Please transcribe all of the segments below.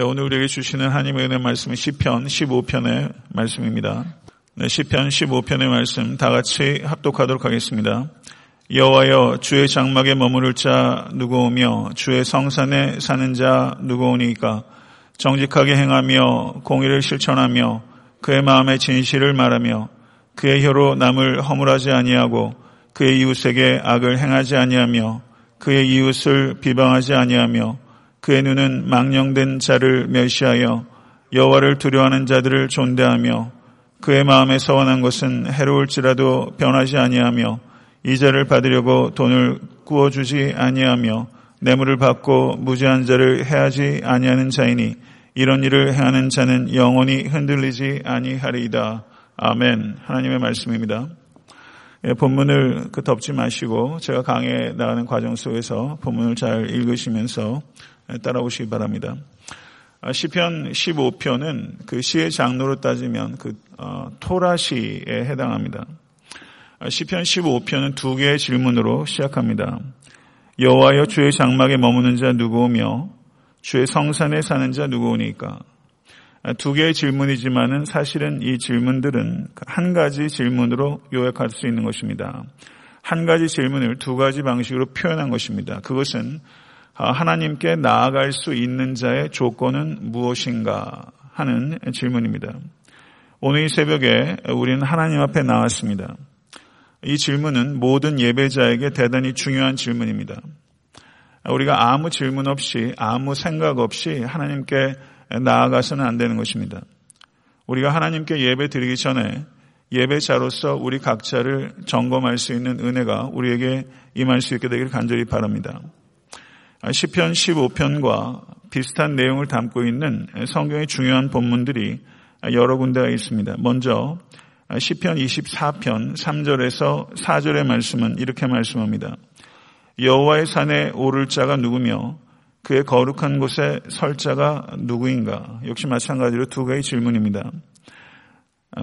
네, 오늘 우리에게 주시는 하나님의 은혜 말씀은 시편 15편의 말씀입니다. 네, 시편 15편의 말씀 다 같이 합독하도록 하겠습니다. 여호와여, 주의 장막에 머무를 자 누구오며 주의 성산에 사는 자 누구오니까? 정직하게 행하며 공의를 실천하며 그의 마음의 진실을 말하며 그의 혀로 남을 허물하지 아니하고 그의 이웃에게 악을 행하지 아니하며 그의 이웃을 비방하지 아니하며 그의 눈은 망령된 자를 멸시하여 여호와를 두려워하는 자들을 존대하며 그의 마음에 서원한 것은 해로울지라도 변하지 아니하며 이자를 받으려고 돈을 구워주지 아니하며 뇌물을 받고 무죄한 자를 해하지 아니하는 자이니 이런 일을 행하는 자는 영원히 흔들리지 아니하리이다. 아멘. 하나님의 말씀입니다. 예, 본문을 덮지 마시고 제가 강해 나가는 과정 속에서 본문을 잘 읽으시면서 따라오시기 바랍니다. 시편 15편은 그 시의 장르로 따지면 그 토라시에 해당합니다. 시편 15편은 두 개의 질문으로 시작합니다. 여호와여, 주의 장막에 머무는 자 누구오며 주의 성산에 사는 자 누구오니까? 두 개의 질문이지만은 사실은 이 질문들은 한 가지 질문으로 요약할 수 있는 것입니다. 한 가지 질문을 두 가지 방식으로 표현한 것입니다. 그것은 하나님께 나아갈 수 있는 자의 조건은 무엇인가 하는 질문입니다. 오늘 이 새벽에 우리는 하나님 앞에 나왔습니다. 이 질문은 모든 예배자에게 대단히 중요한 질문입니다. 우리가 아무 질문 없이, 아무 생각 없이 하나님께 나아가서는 안 되는 것입니다. 우리가 하나님께 예배 드리기 전에 예배자로서 우리 각자를 점검할 수 있는 은혜가 우리에게 임할 수 있게 되기를 간절히 바랍니다. 시편 15편과 비슷한 내용을 담고 있는 성경의 중요한 본문들이 여러 군데가 있습니다. 먼저 시편 24편 3절에서 4절의 말씀은 이렇게 말씀합니다. 여호와의 산에 오를 자가 누구며 그의 거룩한 곳에 설 자가 누구인가? 역시 마찬가지로 두 가지 질문입니다.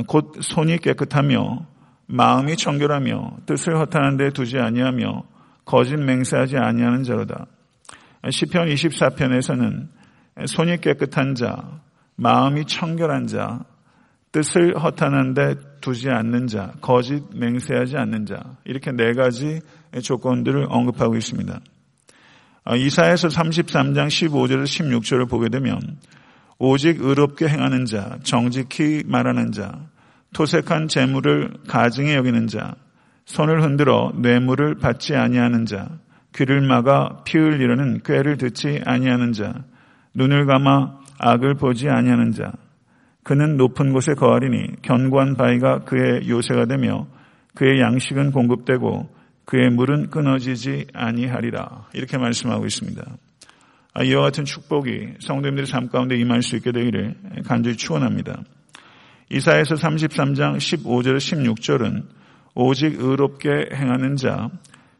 곧 손이 깨끗하며 마음이 청결하며 뜻을 허탄한 데 두지 아니하며 거짓 맹세하지 아니하는 자로다. 시편 24편에서는 손이 깨끗한 자, 마음이 청결한 자, 뜻을 허탄한 데 두지 않는 자, 거짓 맹세하지 않는 자, 이렇게 네 가지 조건들을 언급하고 있습니다. 이사야서 33장 15절에서 16절을 보게 되면 오직 의롭게 행하는 자, 정직히 말하는 자, 토색한 재물을 가증히 여기는 자, 손을 흔들어 뇌물을 받지 아니하는 자, 귀를 막아 피 흘리려는 꾀를 듣지 아니하는 자, 눈을 감아 악을 보지 아니하는 자, 그는 높은 곳에 거하리니 견고한 바위가 그의 요새가 되며 그의 양식은 공급되고 그의 물은 끊어지지 아니하리라. 이렇게 말씀하고 있습니다. 이와 같은 축복이 성도님들의 삶 가운데 임할 수 있게 되기를 간절히 축원합니다. 이사야서 33장 15절 16절은 오직 의롭게 행하는 자,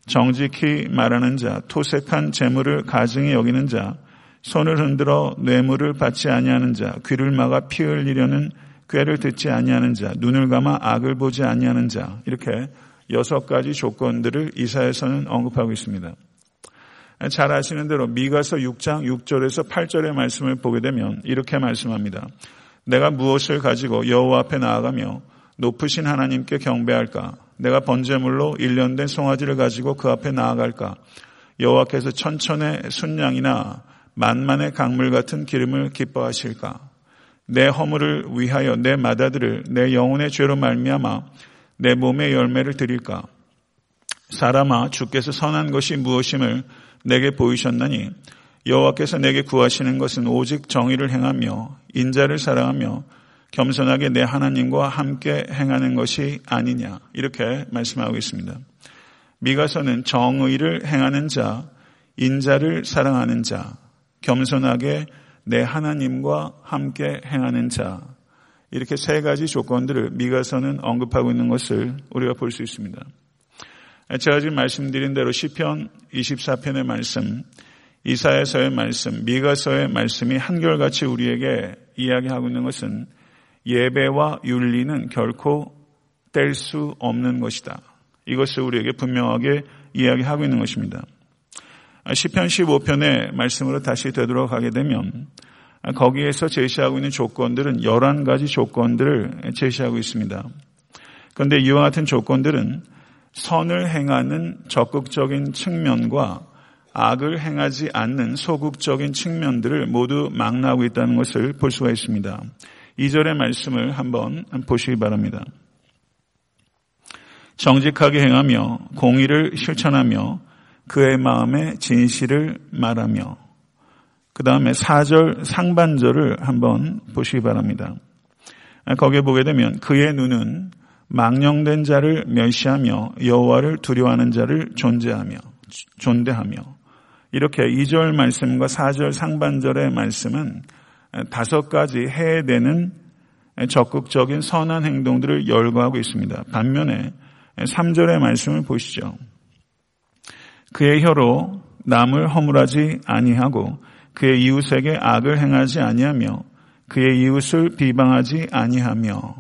정직히 말하는 자, 토색한 재물을 가증히 여기는 자, 손을 흔들어 뇌물을 받지 아니하는 자, 귀를 막아 피 흘리려는 꾀를 듣지 아니하는 자, 눈을 감아 악을 보지 아니하는 자, 이렇게 여섯 가지 조건들을 이사야서는 언급하고 있습니다. 잘 아시는 대로 미가서 6장 6절에서 8절의 말씀을 보게 되면 이렇게 말씀합니다. 내가 무엇을 가지고 여호와 앞에 나아가며 높으신 하나님께 경배할까? 내가 번제물로 일련된 송아지를 가지고 그 앞에 나아갈까? 여호와께서 천천의 순양이나 만만의 강물 같은 기름을 기뻐하실까? 내 허물을 위하여 내 마다들을 내 영혼의 죄로 말미암아 내 몸의 열매를 드릴까? 사람아, 주께서 선한 것이 무엇임을 내게 보이셨나니 여호와께서 내게 구하시는 것은 오직 정의를 행하며 인자를 사랑하며 겸손하게 내 하나님과 함께 행하는 것이 아니냐. 이렇게 말씀하고 있습니다. 미가서는 정의를 행하는 자, 인자를 사랑하는 자, 겸손하게 내 하나님과 함께 행하는 자, 이렇게 세 가지 조건들을 미가서는 언급하고 있는 것을 우리가 볼 수 있습니다. 제가 지금 말씀드린 대로 시편 24편의 말씀, 이사야서의 말씀, 미가서의 말씀이 한결같이 우리에게 이야기하고 있는 것은 예배와 윤리는 결코 뗄 수 없는 것이다. 이것을 우리에게 분명하게 이야기하고 있는 것입니다. 시편 15편의 말씀으로 다시 되돌아가게 되면 거기에서 제시하고 있는 조건들은 11가지 조건들을 제시하고 있습니다. 그런데 이와 같은 조건들은 선을 행하는 적극적인 측면과 악을 행하지 않는 소극적인 측면들을 모두 망라하고 있다는 것을 볼 수가 있습니다. 2절의 말씀을 한번 보시기 바랍니다. 정직하게 행하며 공의를 실천하며 그의 마음에 진실을 말하며, 그 다음에 4절 상반절을 한번 보시기 바랍니다. 거기에 보게 되면 그의 눈은 망령된 자를 멸시하며 여호와를 두려워하는 자를 존대하며, 이렇게 2절 말씀과 4절 상반절의 말씀은 5가지 해에 되는 적극적인 선한 행동들을 열거하고 있습니다. 반면에 3절의 말씀을 보시죠. 그의 혀로 남을 허물하지 아니하고 그의 이웃에게 악을 행하지 아니하며 그의 이웃을 비방하지 아니하며,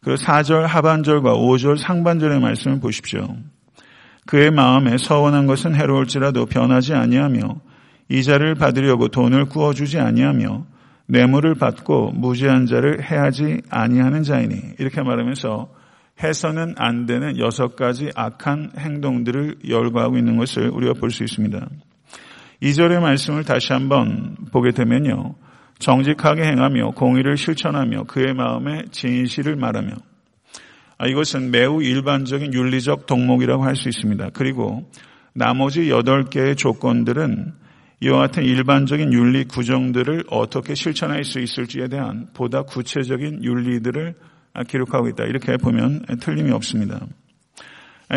그 4절 하반절과 5절 상반절의 말씀을 보십시오. 그의 마음에 서원한 것은 해로울지라도 변하지 아니하며 이자를 받으려고 돈을 구워주지 아니하며 뇌물을 받고 무죄한 자를 해하지 아니하는 자이니, 이렇게 말하면서 해서는 안 되는 6가지 악한 행동들을 열거하고 있는 것을 우리가 볼 수 있습니다. 2절의 말씀을 다시 한번 보게 되면요, 정직하게 행하며 공의를 실천하며 그의 마음에 진실을 말하며, 이것은 매우 일반적인 윤리적 덕목이라고 할 수 있습니다. 그리고 나머지 8개의 조건들은 이와 같은 일반적인 윤리 규정들을 어떻게 실천할 수 있을지에 대한 보다 구체적인 윤리들을 기록하고 있다. 이렇게 보면 틀림이 없습니다.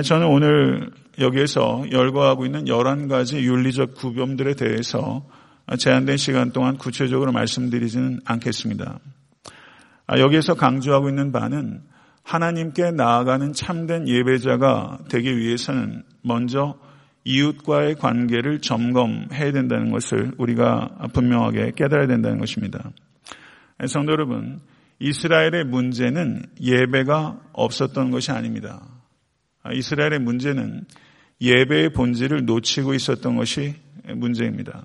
저는 오늘 여기에서 열거하고 있는 11가지 윤리적 규범들에 대해서 제한된 시간 동안 구체적으로 말씀드리지는 않겠습니다. 여기에서 강조하고 있는 바는 하나님께 나아가는 참된 예배자가 되기 위해서는 먼저 이웃과의 관계를 점검해야 된다는 것을 우리가 분명하게 깨달아야 된다는 것입니다. 성도 여러분, 이스라엘의 문제는 예배가 없었던 것이 아닙니다. 이스라엘의 문제는 예배의 본질을 놓치고 있었던 것이 문제입니다.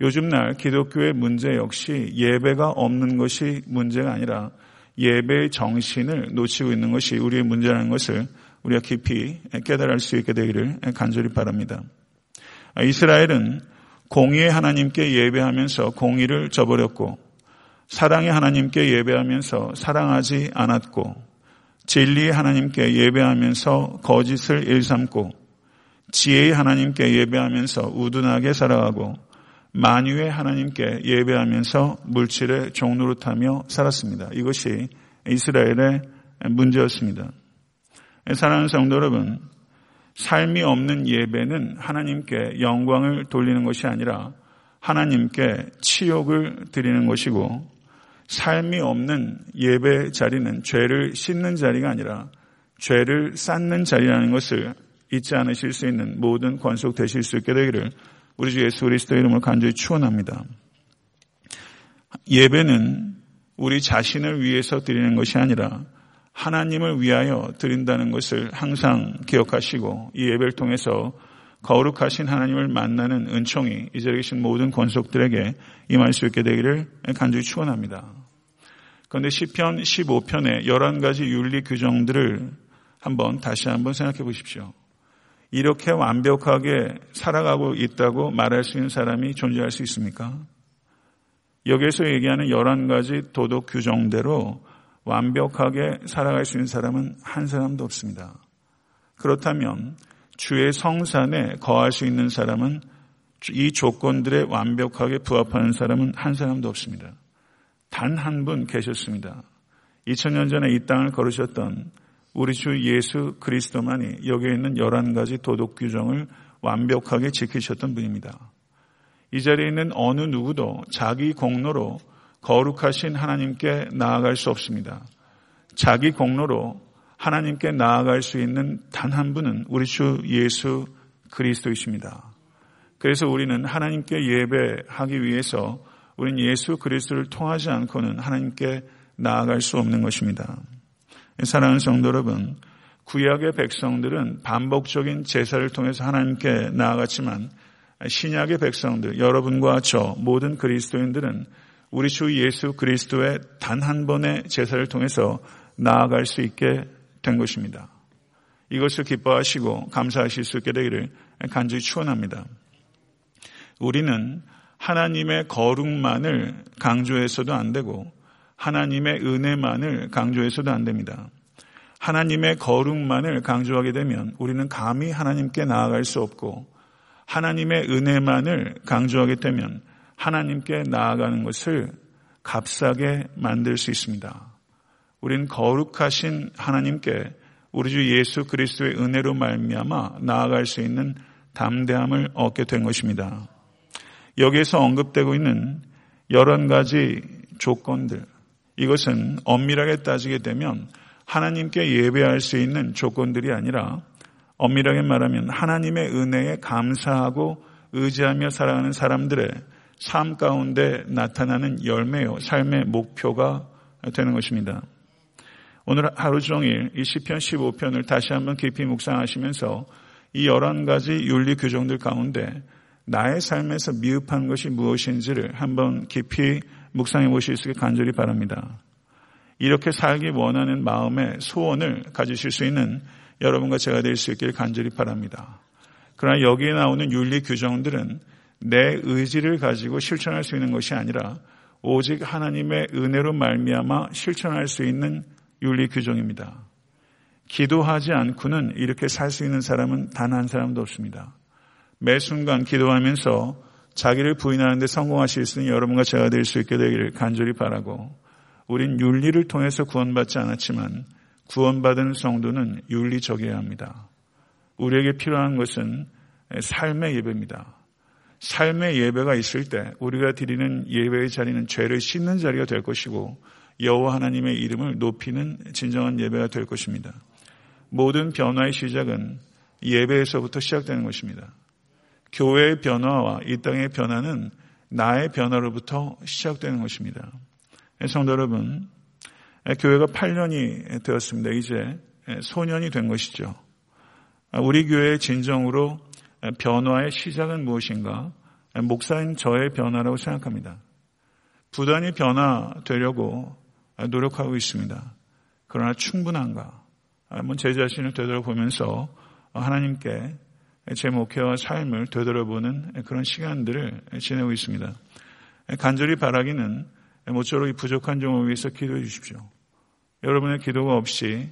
요즘 날 기독교의 문제 역시 예배가 없는 것이 문제가 아니라 예배의 정신을 놓치고 있는 것이 우리의 문제라는 것을 우리가 깊이 깨달을 수 있게 되기를 간절히 바랍니다. 이스라엘은 공의의 하나님께 예배하면서 공의를 저버렸고, 사랑의 하나님께 예배하면서 사랑하지 않았고, 진리의 하나님께 예배하면서 거짓을 일삼고, 지혜의 하나님께 예배하면서 우둔하게 살아가고, 만유의 하나님께 예배하면서 물질의 종노릇하며 살았습니다. 이것이 이스라엘의 문제였습니다. 사랑하는 성도 여러분, 삶이 없는 예배는 하나님께 영광을 돌리는 것이 아니라 하나님께 치욕을 드리는 것이고, 삶이 없는 예배 자리는 죄를 씻는 자리가 아니라 죄를 쌓는 자리라는 것을 잊지 않으실 수 있는 모든 권속 되실 수 있게 되기를 우리 주 예수 그리스도의 이름으로 간절히 축원합니다. 예배는 우리 자신을 위해서 드리는 것이 아니라 하나님을 위하여 드린다는 것을 항상 기억하시고, 이 예배를 통해서 거룩하신 하나님을 만나는 은총이 이 자리에 계신 모든 권속들에게 임할 수 있게 되기를 간절히 축원합니다. 그런데 시편 15편의 11가지 윤리 규정들을 다시 한번 생각해 보십시오. 이렇게 완벽하게 살아가고 있다고 말할 수 있는 사람이 존재할 수 있습니까? 여기에서 얘기하는 11가지 도덕 규정대로 완벽하게 살아갈 수 있는 사람은 한 사람도 없습니다. 그렇다면 주의 성산에 거할 수 있는 사람은, 이 조건들에 완벽하게 부합하는 사람은 한 사람도 없습니다. 단 한 분 계셨습니다. 2000년 전에 이 땅을 걸으셨던 우리 주 예수 그리스도만이 여기에 있는 11가지 도덕 규정을 완벽하게 지키셨던 분입니다. 이 자리에 있는 어느 누구도 자기 공로로 거룩하신 하나님께 나아갈 수 없습니다. 자기 공로로 하나님께 나아갈 수 있는 단 한 분은 우리 주 예수 그리스도이십니다. 그래서 우리는 하나님께 예배하기 위해서 우리는 예수 그리스도를 통하지 않고는 하나님께 나아갈 수 없는 것입니다. 사랑하는 성도 여러분, 구약의 백성들은 반복적인 제사를 통해서 하나님께 나아갔지만 신약의 백성들, 여러분과 저 모든 그리스도인들은 우리 주 예수 그리스도의 단 한 번의 제사를 통해서 나아갈 수 있게 된 것입니다. 이것을 기뻐하시고 감사하실 수 있게 되기를 간절히 축원합니다. 우리는 하나님의 거룩만을 강조해서도 안 되고 하나님의 은혜만을 강조해서도 안 됩니다. 하나님의 거룩만을 강조하게 되면 우리는 감히 하나님께 나아갈 수 없고 하나님의 은혜만을 강조하게 되면 하나님께 나아가는 것을 값싸게 만들 수 있습니다. 우린 거룩하신 하나님께 우리 주 예수 그리스도의 은혜로 말미암아 나아갈 수 있는 담대함을 얻게 된 것입니다. 여기에서 언급되고 있는 여러 가지 조건들, 이것은 엄밀하게 따지게 되면 하나님께 예배할 수 있는 조건들이 아니라 엄밀하게 말하면 하나님의 은혜에 감사하고 의지하며 살아가는 사람들의 삶 가운데 나타나는 열매요, 삶의 목표가 되는 것입니다. 오늘 하루 종일 이 시편 15편을 다시 한번 깊이 묵상하시면서 이 11가지 윤리 규정들 가운데 나의 삶에서 미흡한 것이 무엇인지를 한번 깊이 묵상해 보실 수 있게 간절히 바랍니다. 이렇게 살기 원하는 마음의 소원을 가지실 수 있는 여러분과 제가 될 수 있기를 간절히 바랍니다. 그러나 여기에 나오는 윤리 규정들은 내 의지를 가지고 실천할 수 있는 것이 아니라 오직 하나님의 은혜로 말미암아 실천할 수 있는 윤리 규정입니다. 기도하지 않고는 이렇게 살 수 있는 사람은 단 한 사람도 없습니다. 매 순간 기도하면서 자기를 부인하는 데 성공하실 수 있는 여러분과 제가 될 수 있게 되기를 간절히 바라고, 우린 윤리를 통해서 구원받지 않았지만 구원받은 성도는 윤리적이어야 합니다. 우리에게 필요한 것은 삶의 예배입니다. 삶의 예배가 있을 때 우리가 드리는 예배의 자리는 죄를 씻는 자리가 될 것이고 여호와 하나님의 이름을 높이는 진정한 예배가 될 것입니다. 모든 변화의 시작은 예배에서부터 시작되는 것입니다. 교회의 변화와 이 땅의 변화는 나의 변화로부터 시작되는 것입니다. 성도 여러분, 교회가 8년이 되었습니다. 이제 소년이 된 것이죠. 우리 교회의 진정으로 변화의 시작은 무엇인가? 목사인 저의 변화라고 생각합니다. 부단히 변화되려고 노력하고 있습니다. 그러나 충분한가? 한번 제 자신을 되돌아보면서 하나님께 제 목회와 삶을 되돌아보는 그런 시간들을 지내고 있습니다. 간절히 바라기는 모쪼록 이 부족한 종을 위해서 기도해 주십시오. 여러분의 기도가 없이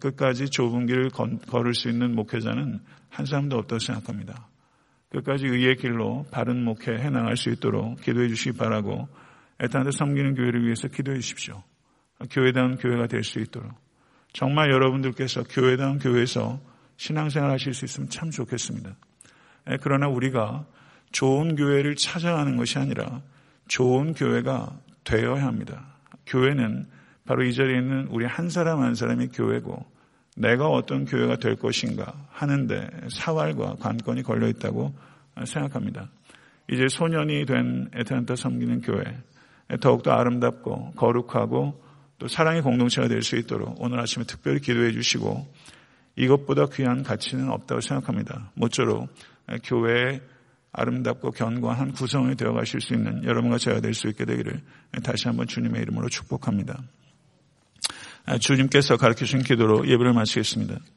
끝까지 좁은 길을 걸을 수 있는 목회자는 한 사람도 없다고 생각합니다. 끝까지 의의 길로 바른 목회해 나갈 수 있도록 기도해 주시기 바라고, 애타한테 섬기는 교회를 위해서 기도해 주십시오. 교회다운 교회가 될 수 있도록 정말 여러분들께서 교회다운 교회에서 신앙생활 하실 수 있으면 참 좋겠습니다. 그러나 우리가 좋은 교회를 찾아가는 것이 아니라 좋은 교회가 되어야 합니다. 교회는 바로 이 자리에 있는 우리 한 사람 한 사람이 교회고, 내가 어떤 교회가 될 것인가 하는데 사활과 관건이 걸려있다고 생각합니다. 이제 소년이 된 애타한테 섬기는 교회, 더욱더 아름답고 거룩하고 또 사랑의 공동체가 될 수 있도록 오늘 아침에 특별히 기도해 주시고, 이것보다 귀한 가치는 없다고 생각합니다. 모쪼록 교회의 아름답고 견고한 구성이 되어가실 수 있는 여러분과 제가 될 수 있게 되기를 다시 한번 주님의 이름으로 축복합니다. 주님께서 가르쳐주신 기도로 예배를 마치겠습니다.